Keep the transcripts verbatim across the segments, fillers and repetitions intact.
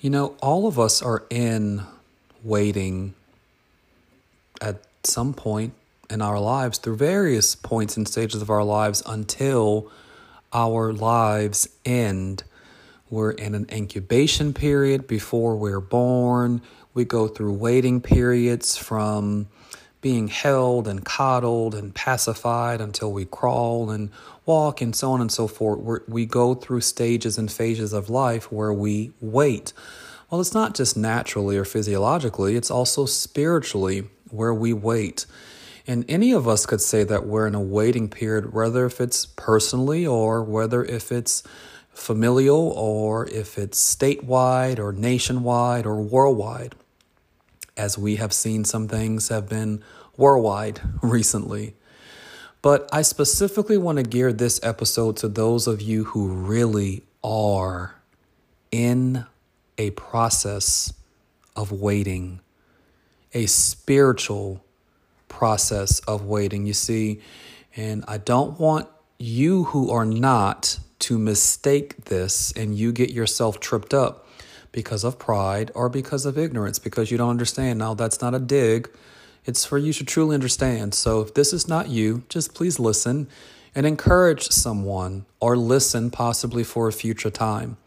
You know, all of us are in waiting at some point in our lives, through various points and stages of our lives, until our lives end. We're in an incubation period before we're born. We go through waiting periods from being held and coddled and pacified until we crawl and walk and so on and so forth. We're, we go through stages and phases of life where we wait. Well, it's not just naturally or physiologically, it's also spiritually where we wait. And any of us could say that we're in a waiting period, whether if it's personally or whether if it's familial or if it's statewide or nationwide or worldwide. As we have seen, some things have been worldwide recently. But I specifically want to gear this episode to those of you who really are in a process of waiting, a spiritual process of waiting, you see. And I don't want you who are not to mistake this and you get yourself tripped up because of pride or because of ignorance, because you don't understand. Now, that's not a dig. It's for you to truly understand. So if this is not you, just please listen and encourage someone, or listen possibly for a future time.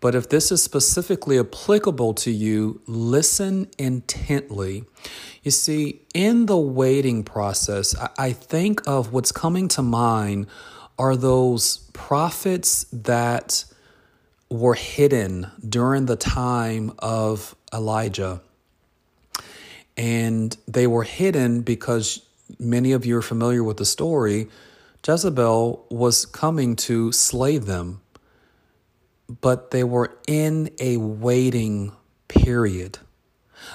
But if this is specifically applicable to you, listen intently. You see, in the waiting process, I think of what's coming to mind are those prophets that were hidden during the time of Elijah. And they were hidden because many of you are familiar with the story. Jezebel was coming to slay them, but they were in a waiting period.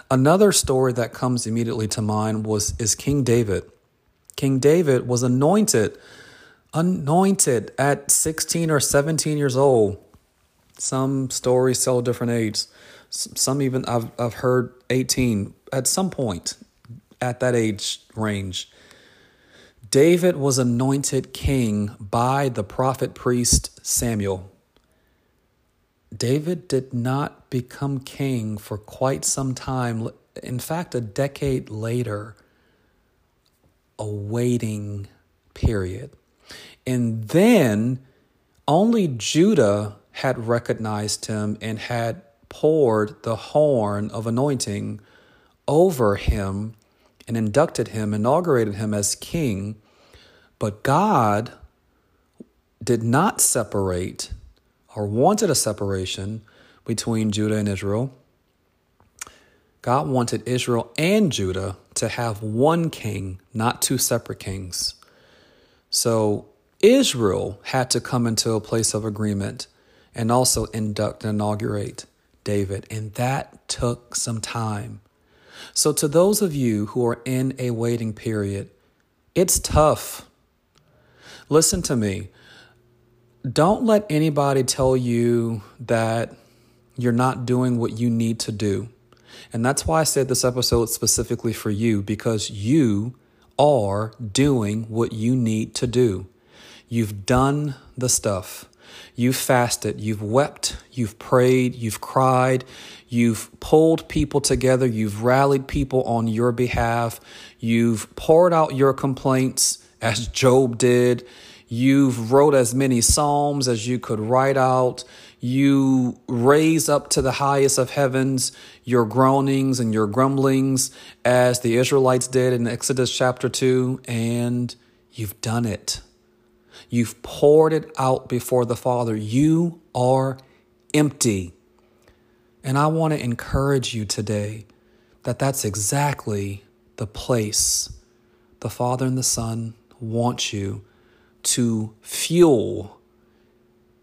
Another story that comes immediately to mind was is King David. King David was anointed, anointed at sixteen or seventeen years old. Some stories tell different ages. Some even I've I've heard eighteen at some point at that age range. David was anointed king by the prophet priest Samuel. David did not become king for quite some time. In fact, a decade later, a waiting period. And then only Judah had recognized him and had poured the horn of anointing over him and inducted him, inaugurated him as king. But God did not separate or wanted a separation between Judah and Israel. God wanted Israel and Judah to have one king, not two separate kings. So Israel had to come into a place of agreement and also induct and inaugurate David. And that took some time. So to those of you who are in a waiting period, it's tough. Listen to me. Don't let anybody tell you that you're not doing what you need to do. And that's why I said this episode specifically for you, because you are doing what you need to do. You've done the stuff. You've fasted, you've wept, you've prayed, you've cried, you've pulled people together, you've rallied people on your behalf, you've poured out your complaints as Job did, you've wrote as many psalms as you could write out, you raise up to the highest of heavens your groanings and your grumblings as the Israelites did in Exodus chapter two, and you've done it. You've poured it out before the Father. You are empty. And I want to encourage you today that that's exactly the place the Father and the Son want you to fuel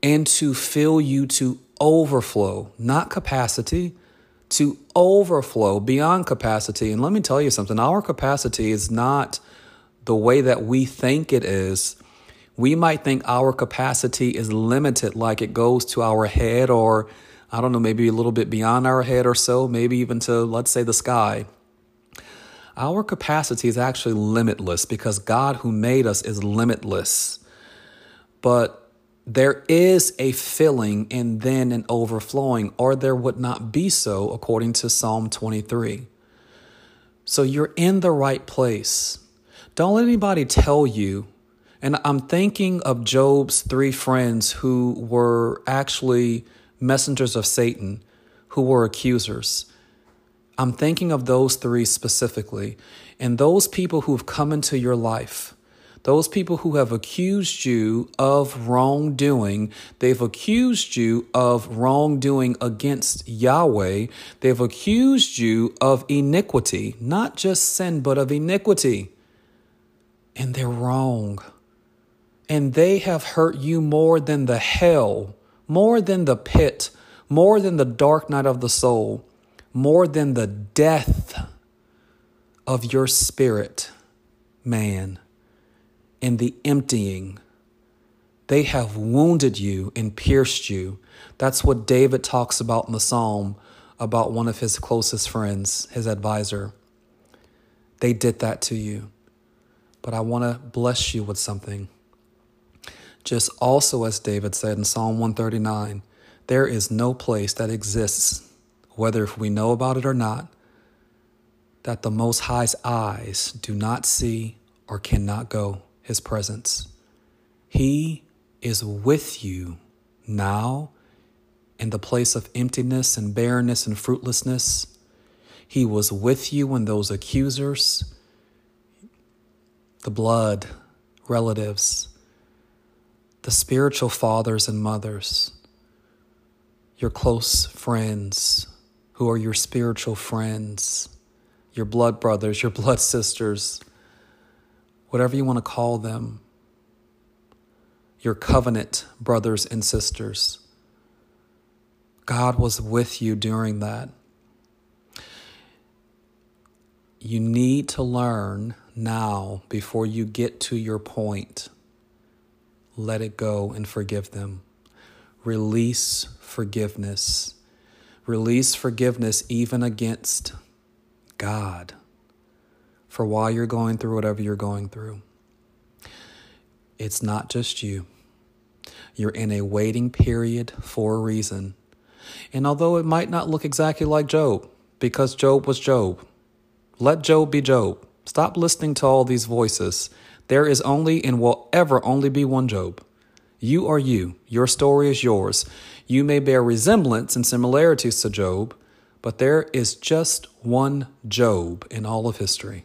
and to fill you to overflow, not capacity, to overflow beyond capacity. And let me tell you something, our capacity is not the way that we think it is. We might think our capacity is limited, like it goes to our head or, I don't know, maybe a little bit beyond our head or so, maybe even to, let's say, the sky. Our capacity is actually limitless because God who made us is limitless. But there is a filling and then an overflowing, or there would not be so, according to Psalm twenty-three. So you're in the right place. Don't let anybody tell you. And I'm thinking of Job's three friends who were actually messengers of Satan, who were accusers. I'm thinking of those three specifically. And those people who've come into your life, those people who have accused you of wrongdoing, they've accused you of wrongdoing against Yahweh. They've accused you of iniquity, not just sin, but of iniquity. And they're wrong. And they have hurt you more than the hell, more than the pit, more than the dark night of the soul, more than the death of your spirit, man. And the emptying. They have wounded you and pierced you. That's what David talks about in the Psalm about one of his closest friends, his advisor. They did that to you. But I want to bless you with something. Just also as David said in Psalm one thirty-nine, there is no place that exists, whether if we know about it or not, that the Most High's eyes do not see or cannot go. His presence. He is with you now in the place of emptiness and barrenness and fruitlessness. He was with you when those accusers, the blood relatives, the spiritual fathers and mothers, your close friends who are your spiritual friends, your blood brothers, your blood sisters, whatever you want to call them, your covenant brothers and sisters. God was with you during that. You need to learn now before you get to your point. Let it go and forgive them. Release forgiveness. Release forgiveness even against God. For why you're going through whatever you're going through. It's not just you. You're in a waiting period for a reason. And although it might not look exactly like Job, because Job was Job, let Job be Job. Stop listening to all these voices. There is only and will ever only be one Job. You are you. Your story is yours. You may bear resemblance and similarities to Job, but there is just one Job in all of history.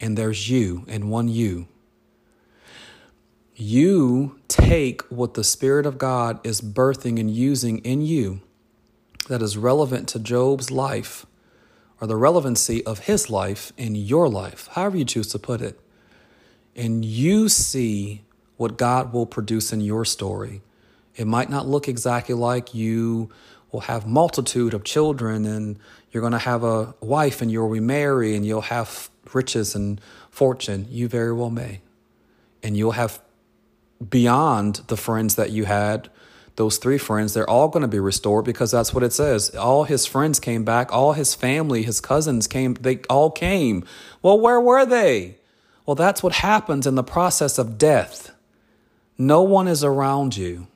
And there's you and one you. You take what the Spirit of God is birthing and using in you that is relevant to Job's life or the relevancy of his life in your life, however you choose to put it. And you see what God will produce in your story. It might not look exactly like you will have multitude of children and you're going to have a wife and you'll remarry and you'll have riches and fortune, you very well may. And you'll have beyond the friends that you had, those three friends, they're all going to be restored because that's what it says. All his friends came back. All his family, his cousins came. They all came. Well, where were they? Well, that's what happens in the process of death. No one is around you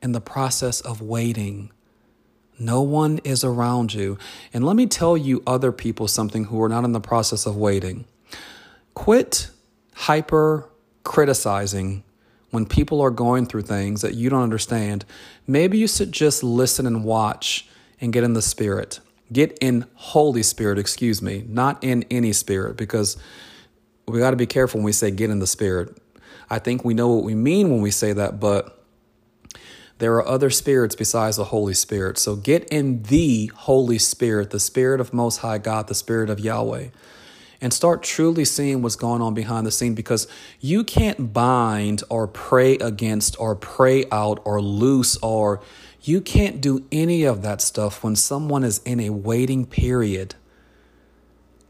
in the process of waiting. No one is around you. And let me tell you other people something who are not in the process of waiting. Quit hyper criticizing when people are going through things that you don't understand. Maybe you should just listen and watch and get in the spirit. Get in Holy Spirit, excuse me, not in any spirit, because we got to be careful when we say get in the spirit. I think we know what we mean when we say that, but there are other spirits besides the Holy Spirit. So get in the Holy Spirit, the Spirit of Most High God, the Spirit of Yahweh, and start truly seeing what's going on behind the scene, because you can't bind or pray against or pray out or loose, or you can't do any of that stuff when someone is in a waiting period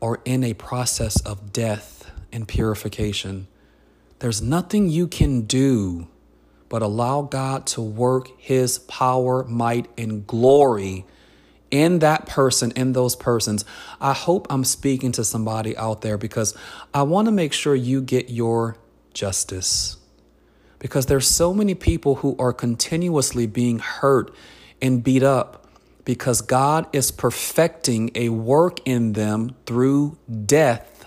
or in a process of death and purification. There's nothing you can do but allow God to work his power, might, and glory in that person, in those persons. I hope I'm speaking to somebody out there, because I want to make sure you get your justice, because there's so many people who are continuously being hurt and beat up because God is perfecting a work in them through death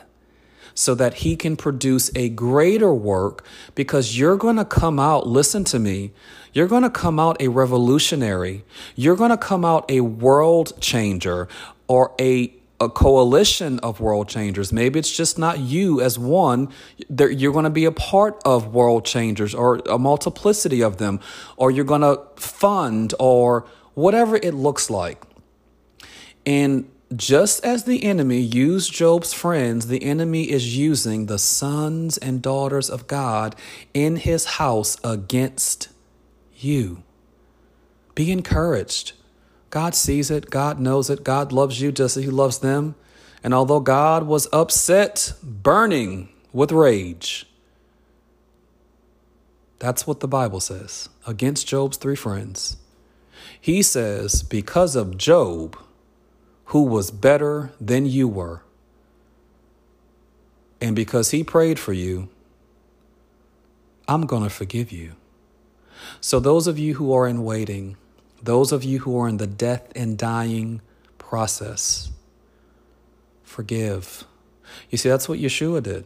so that he can produce a greater work, because you're going to come out, listen to me, you're going to come out a revolutionary. You're going to come out a world changer, or a a coalition of world changers. Maybe it's just not you as one. You're going to be a part of world changers, or a multiplicity of them, or you're going to fund, or whatever it looks like. And just as the enemy used Job's friends, the enemy is using the sons and daughters of God in his house against you. Be encouraged. God sees it. God knows it. God loves you just as he loves them. And although God was upset, burning with rage, that's what the Bible says against Job's three friends. He says, because of Job, who was better than you were, and because he prayed for you, I'm going to forgive you. So those of you who are in waiting, those of you who are in the death and dying process, forgive. You see, that's what Yeshua did.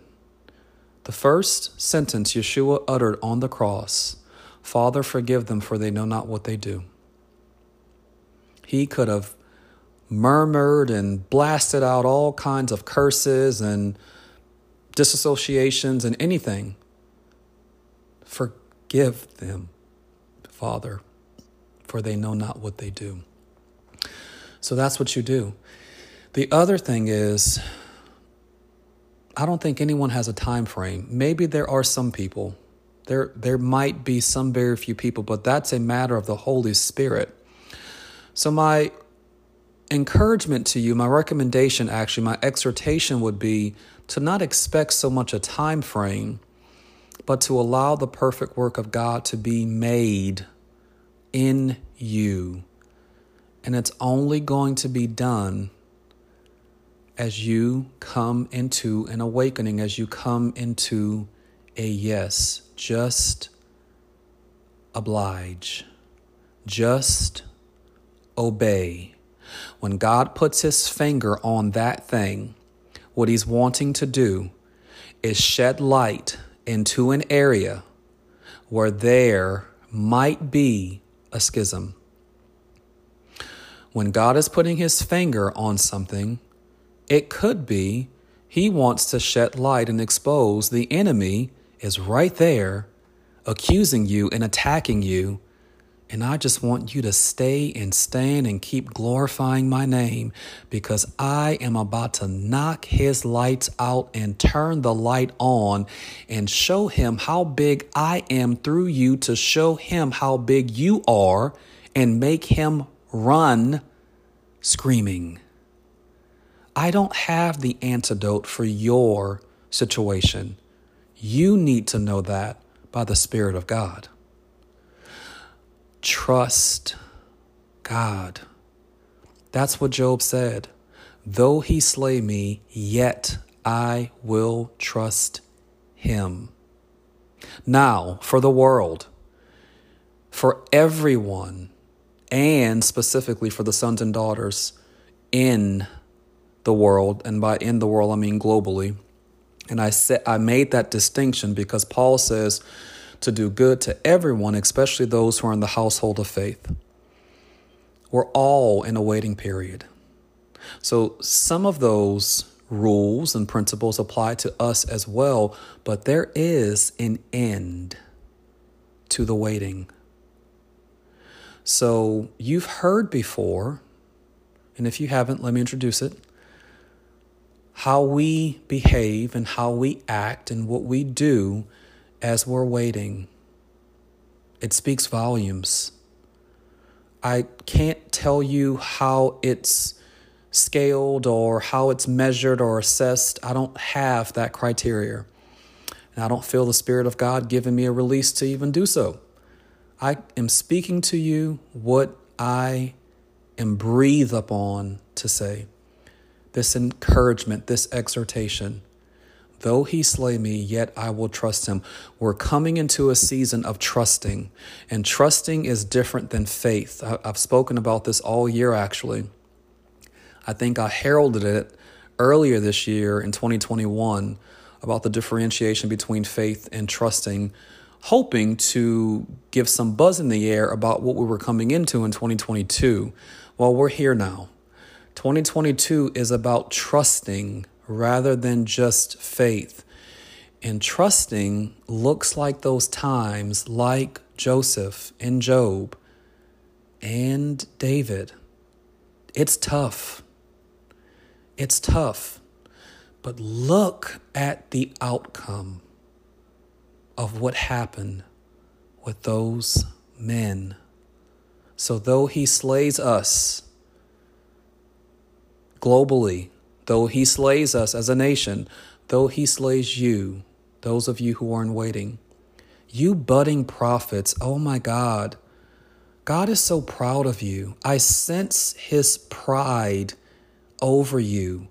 The first sentence Yeshua uttered on the cross, Father, forgive them, for they know not what they do. He could have murmured and blasted out all kinds of curses and disassociations and anything. Forgive them, Father, for they know not what they do. So that's what you do. The other thing is, I don't think anyone has a time frame. Maybe there are some people. There, there might be some very few people, but that's a matter of the Holy Spirit. So my encouragement to you, my recommendation, actually, my exhortation would be to not expect so much a time frame, but to allow the perfect work of God to be made in you. And it's only going to be done as you come into an awakening, as you come into a yes. Just oblige. Just obey. When God puts his finger on that thing, what he's wanting to do is shed light into an area where there might be a schism. When God is putting his finger on something, it could be he wants to shed light and expose the enemy is right there accusing you and attacking you. And I just want you to stay and stand and keep glorifying my name, because I am about to knock his lights out and turn the light on and show him how big I am through you, to show him how big you are and make him run screaming. I don't have the antidote for your situation. You need to know that by the Spirit of God. Trust God. That's what Job said. Though he slay me, yet I will trust him. Now, for the world, for everyone, and specifically for the sons and daughters in the world, and by in the world, I mean globally. And I said, I made that distinction because Paul says, to do good to everyone, especially those who are in the household of faith. We're all in a waiting period. So some of those rules and principles apply to us as well, but there is an end to the waiting. So you've heard before, and if you haven't, let me introduce it, how we behave and how we act and what we do as we're waiting. It speaks volumes. I can't tell you how it's scaled or how it's measured or assessed. I don't have that criteria. And I don't feel the Spirit of God giving me a release to even do so. I am speaking to you what I am breathed upon to say. This encouragement, this exhortation. Though he slay me, yet I will trust him. We're coming into a season of trusting, and trusting is different than faith. I've spoken about this all year, actually. I think I heralded it earlier this year in twenty twenty-one about the differentiation between faith and trusting, hoping to give some buzz in the air about what we were coming into in twenty twenty-two. Well, we're here now. twenty twenty-two is about trusting rather than just faith. And trusting looks like those times like Joseph and Job and David. It's tough. It's tough. But look at the outcome of what happened with those men. So though he slays us globally, though he slays us as a nation, though he slays you, those of you who are in waiting, you budding prophets, oh my God, God is so proud of you. I sense his pride over you.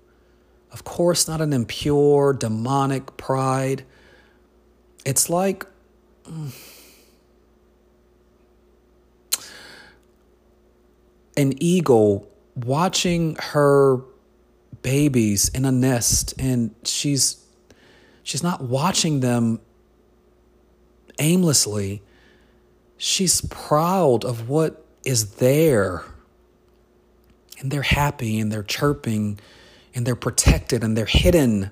Of course, not an impure, demonic pride. It's like, an eagle watching her babies in a nest, and she's she's not watching them aimlessly. She's proud of what is there, and they're happy, and they're chirping, and they're protected, and they're hidden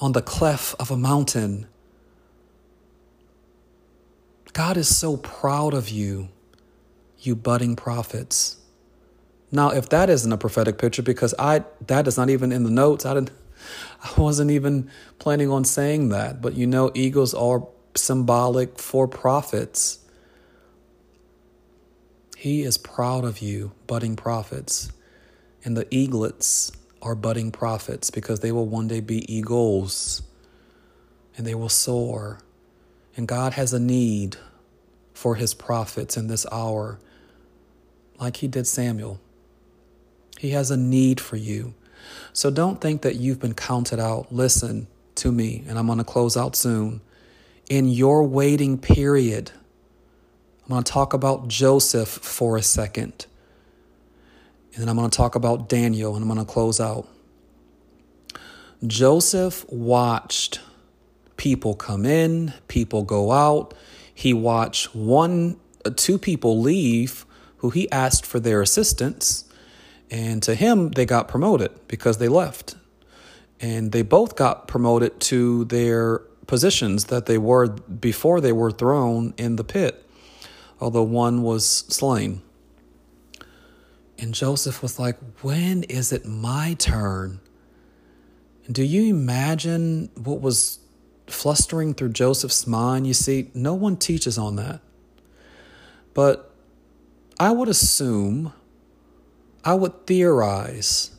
on the cleft of a mountain. God is so proud of you, you budding prophets. Now, if that isn't a prophetic picture, because I that is not even in the notes. I didn't. I wasn't even planning on saying that. But you know, eagles are symbolic for prophets. He is proud of you, budding prophets. And the eaglets are budding prophets because they will one day be eagles. And they will soar. And God has a need for his prophets in this hour, like he did Samuel. He has a need for you. So don't think that you've been counted out. Listen to me, and I'm going to close out soon. In your waiting period, I'm going to talk about Joseph for a second. And then I'm going to talk about Daniel, and I'm going to close out. Joseph watched people come in, people go out. He watched one, two people leave who he asked for their assistance. And to him, they got promoted because they left. And they both got promoted to their positions that they were before they were thrown in the pit, although one was slain. And Joseph was like, when is it my turn? And do you imagine what was flustering through Joseph's mind? You see, no one teaches on that. But I would assume, I would theorize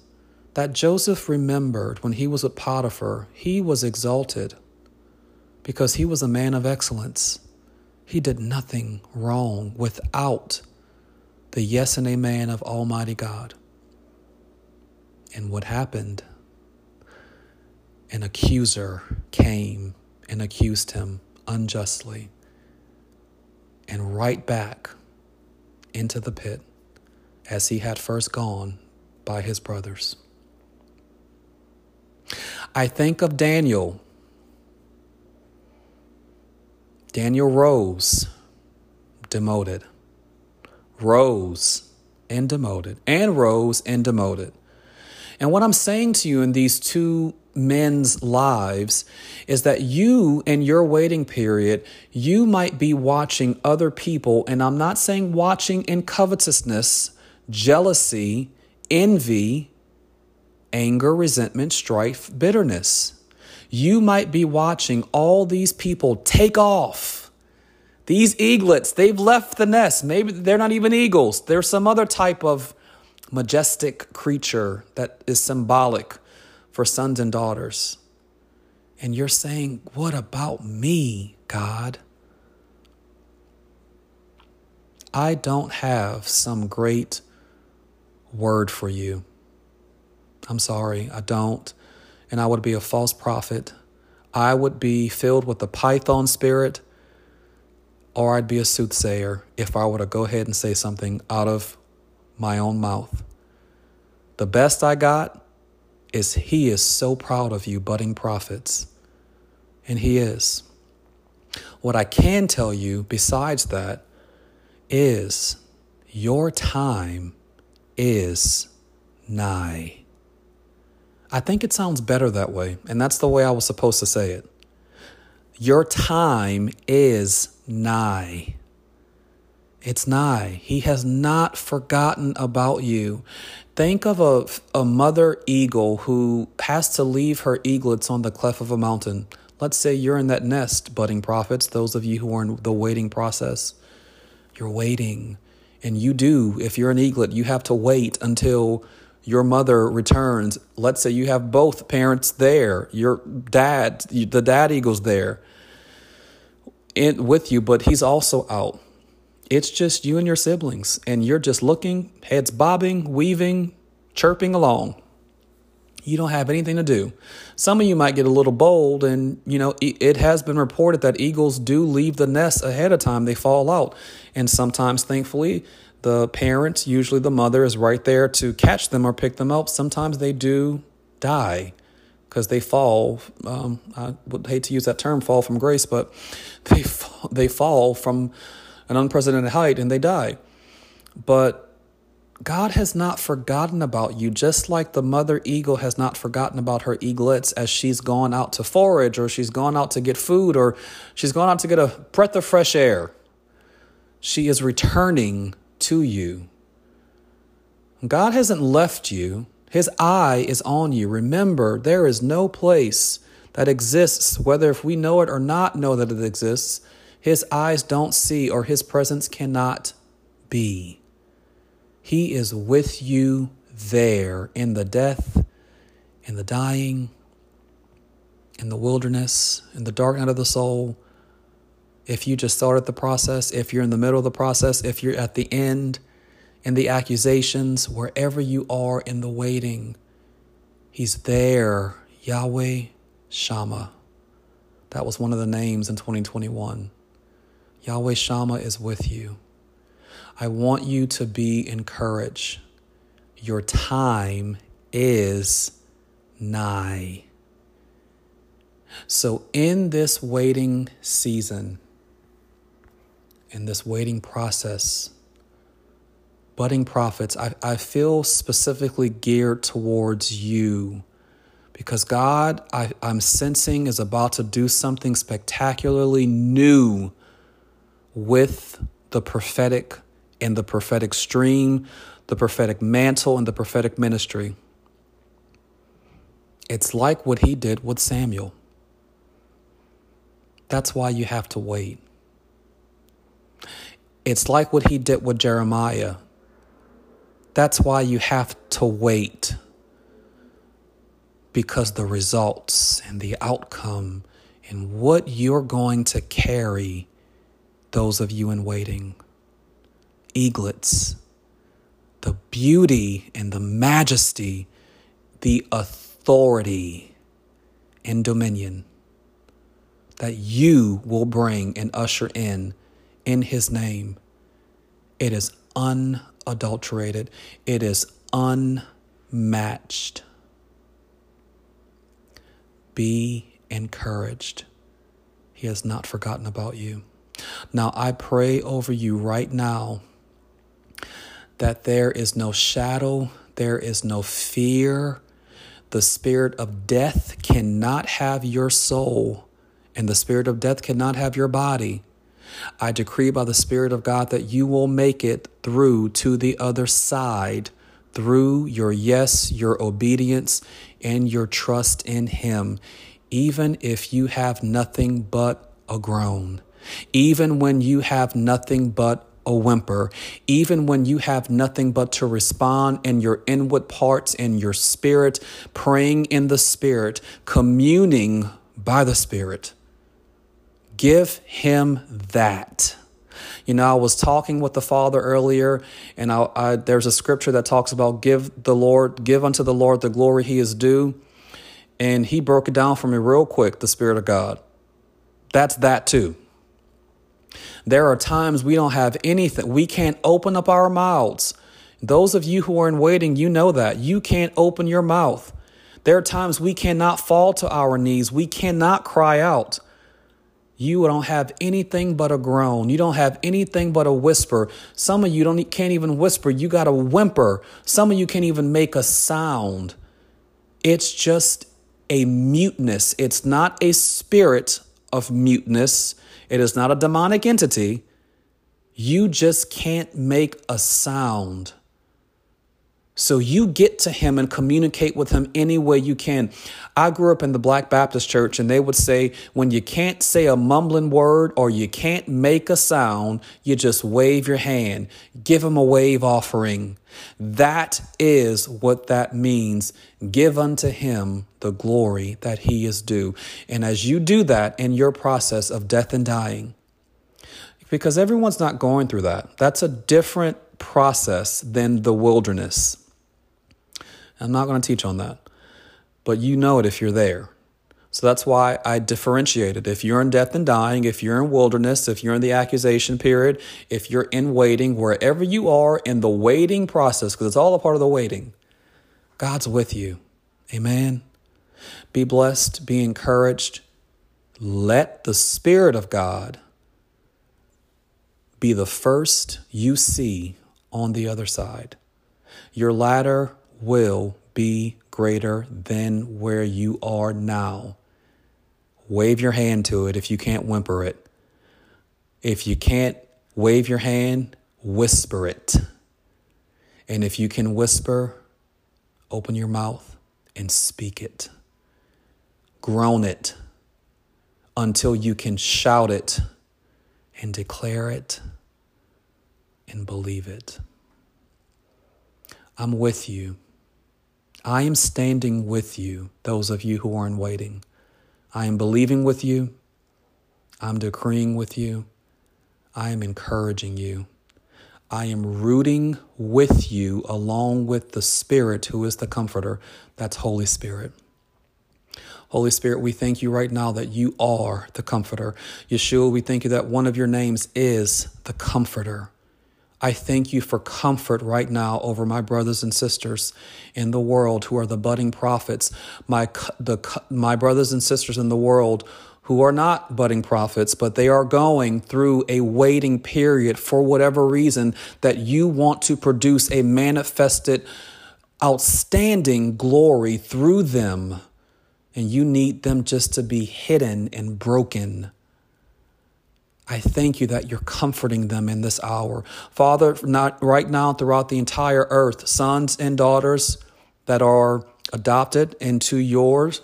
that Joseph remembered when he was with Potiphar, he was exalted because he was a man of excellence. He did nothing wrong without the yes and amen of Almighty God. And what happened? An accuser came and accused him unjustly, and right back into the pit as he had first gone by his brothers. I think of Daniel. Daniel rose, demoted, rose and demoted, and rose and demoted. And what I'm saying to you in these two men's lives is that you, in your waiting period, you might be watching other people. And I'm not saying watching in covetousness, jealousy, envy, anger, resentment, strife, bitterness. You might be watching all these people take off. These eaglets, they've left the nest. Maybe they're not even eagles. They're some other type of majestic creature that is symbolic for sons and daughters. And you're saying, what about me, God? I don't have some great word for you. I'm sorry, I don't. And I would be a false prophet I would be filled with the Python spirit, or I'd be a soothsayer if I were to go ahead and say something out of my own mouth. The best I got is he is so proud of you, budding prophets. And he is. What I can tell you besides that is your time is nigh. I think it sounds better that way, and that's the way I was supposed to say it. Your time is nigh. It's nigh. He has not forgotten about you. Think of a, a mother eagle who has to leave her eaglets on the cleft of a mountain. Let's say you're in that nest, budding prophets, those of you who are in the waiting process. You're waiting. And you do, if you're an eaglet, you have to wait until your mother returns. Let's say you have both parents there. Your dad, the dad eagle's there in, with you, but he's also out. It's just you and your siblings, and you're just looking, heads bobbing, weaving, chirping along. You don't have anything to do. Some of you might get a little bold, and you know it has been reported that eagles do leave the nest ahead of time. They fall out, and sometimes, thankfully, the parent, usually the mother, is right there to catch them or pick them up. Sometimes they do die because they fall. Um, I would hate to use that term, fall from grace, but they fall, they fall from an unprecedented height, and they die. But God has not forgotten about you, just like the mother eagle has not forgotten about her eaglets as she's gone out to forage, or she's gone out to get food, or she's gone out to get a breath of fresh air. She is returning to you. God hasn't left you. His eye is on you. Remember, there is no place that exists, whether if we know it or not know that it exists, his eyes don't see, or his presence cannot be. He is with you there in the death, in the dying, in the wilderness, in the dark night of the soul. If you just started the process, if you're in the middle of the process, if you're at the end, in the accusations, wherever you are in the waiting, he's there. Yahweh Shammah. That was one of the names in twenty twenty-one. Yahweh Shammah is with you. I want you to be encouraged. Your time is nigh. So in this waiting season, in this waiting process, budding prophets, I, I feel specifically geared towards you, because God, I, I'm sensing, is about to do something spectacularly new with the prophetic and the prophetic stream, the prophetic mantle, and the prophetic ministry. It's like what he did with Samuel. That's why you have to wait. It's like what he did with Jeremiah. That's why you have to wait, because the results and the outcome and what you're going to carry, those of you in waiting, eaglets, the beauty and the majesty, the authority and dominion that you will bring and usher in, in his name. It is unadulterated. It is unmatched. Be encouraged. He has not forgotten about you. Now, I pray over you right now that there is no shadow, there is no fear. The spirit of death cannot have your soul, and the spirit of death cannot have your body. I decree by the Spirit of God that you will make it through to the other side through your yes, your obedience, and your trust in him, even if you have nothing but a groan. Even when you have nothing but a whimper, even when you have nothing but to respond in your inward parts, in your spirit, praying in the spirit, communing by the spirit, give him that. You know, I was talking with the Father earlier, and I, I, there's a scripture that talks about give the Lord, give unto the Lord the glory he is due. And he broke it down for me real quick, the Spirit of God. That's that too. There are times we don't have anything. We can't open up our mouths. Those of you who are in waiting, you know that. You can't open your mouth. There are times we cannot fall to our knees. We cannot cry out. You don't have anything but a groan. You don't have anything but a whisper. Some of you don't can't even whisper. You got to whimper. Some of you can't even make a sound. It's just a muteness. It's not a spirit of muteness. It is not a demonic entity. You just can't make a sound. So you get to him and communicate with him any way you can. I grew up in the Black Baptist Church, and they would say, when you can't say a mumbling word or you can't make a sound, you just wave your hand, give him a wave offering. That is what that means. Give unto him the glory that he is due. And as you do that in your process of death and dying, because everyone's not going through that. That's a different process than the wilderness. I'm not going to teach on that, but you know it if you're there. So that's why I differentiate it. If you're in death and dying, if you're in wilderness, if you're in the accusation period, if you're in waiting, wherever you are in the waiting process, because it's all a part of the waiting, God's with you. Amen. Be blessed. Be encouraged. Let the Spirit of God be the first you see on the other side. Your ladder will be greater than where you are now. Wave your hand to it if you can't whimper it. If you can't wave your hand, whisper it. And if you can whisper, open your mouth and speak it. Groan it until you can shout it and declare it and believe it. I'm with you. I am standing with you, those of you who are in waiting. I am believing with you. I'm decreeing with you. I am encouraging you. I am rooting with you along with the Spirit who is the Comforter. That's Holy Spirit. Holy Spirit, we thank you right now that you are the Comforter. Yeshua, we thank you that one of your names is the Comforter. I thank you for comfort right now over my brothers and sisters in the world who are the budding prophets, my the my brothers and sisters in the world who are not budding prophets, but they are going through a waiting period for whatever reason that you want to produce a manifested, outstanding glory through them. And you need them just to be hidden and broken. I thank you that you're comforting them in this hour. Father, not right now throughout the entire earth, sons and daughters that are adopted into yours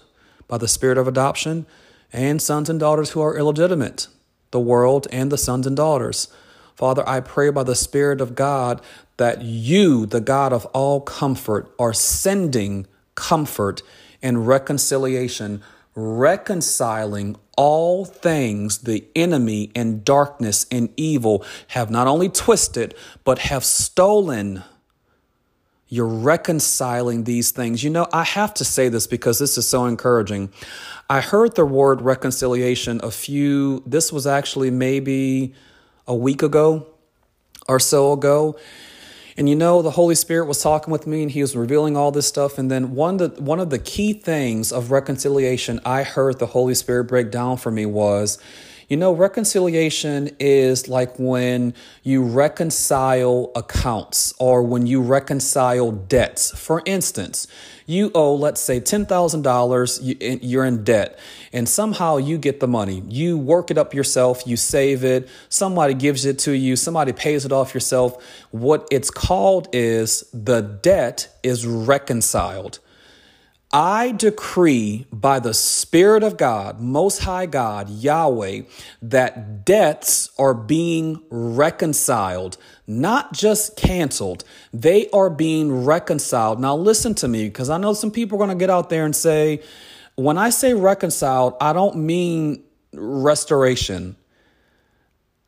by the Spirit of adoption, and sons and daughters who are illegitimate, the world and the sons and daughters. Father, I pray by the Spirit of God that you, the God of all comfort, are sending comfort and reconciliation, reconciling all things the enemy and darkness and evil have not only twisted, but have stolen. You're reconciling these things. You know, I have to say this because this is so encouraging. I heard the word reconciliation a few, this was actually maybe a week ago or so ago. And you know, the Holy Spirit was talking with me and he was revealing all this stuff. And then one of the, one of the key things of reconciliation I heard the Holy Spirit break down for me was, you know, reconciliation is like when you reconcile accounts or when you reconcile debts. For instance, you owe, let's say, ten thousand dollars, you're in debt, and somehow you get the money. You work it up yourself, you save it, somebody gives it to you, somebody pays it off yourself. What it's called is the debt is reconciled. I decree by the Spirit of God, Most High God, Yahweh, that debts are being reconciled, not just canceled. They are being reconciled. Now, listen to me, because I know some people are going to get out there and say, when I say reconciled, I don't mean restoration.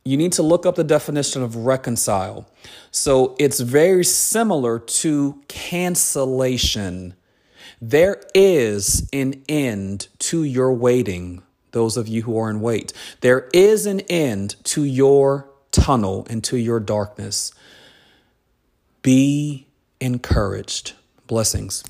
You need to look up the definition of reconcile. So it's very similar to cancellation. There is an end to your waiting, those of you who are in wait. There is an end to your tunnel and to your darkness. Be encouraged. Blessings.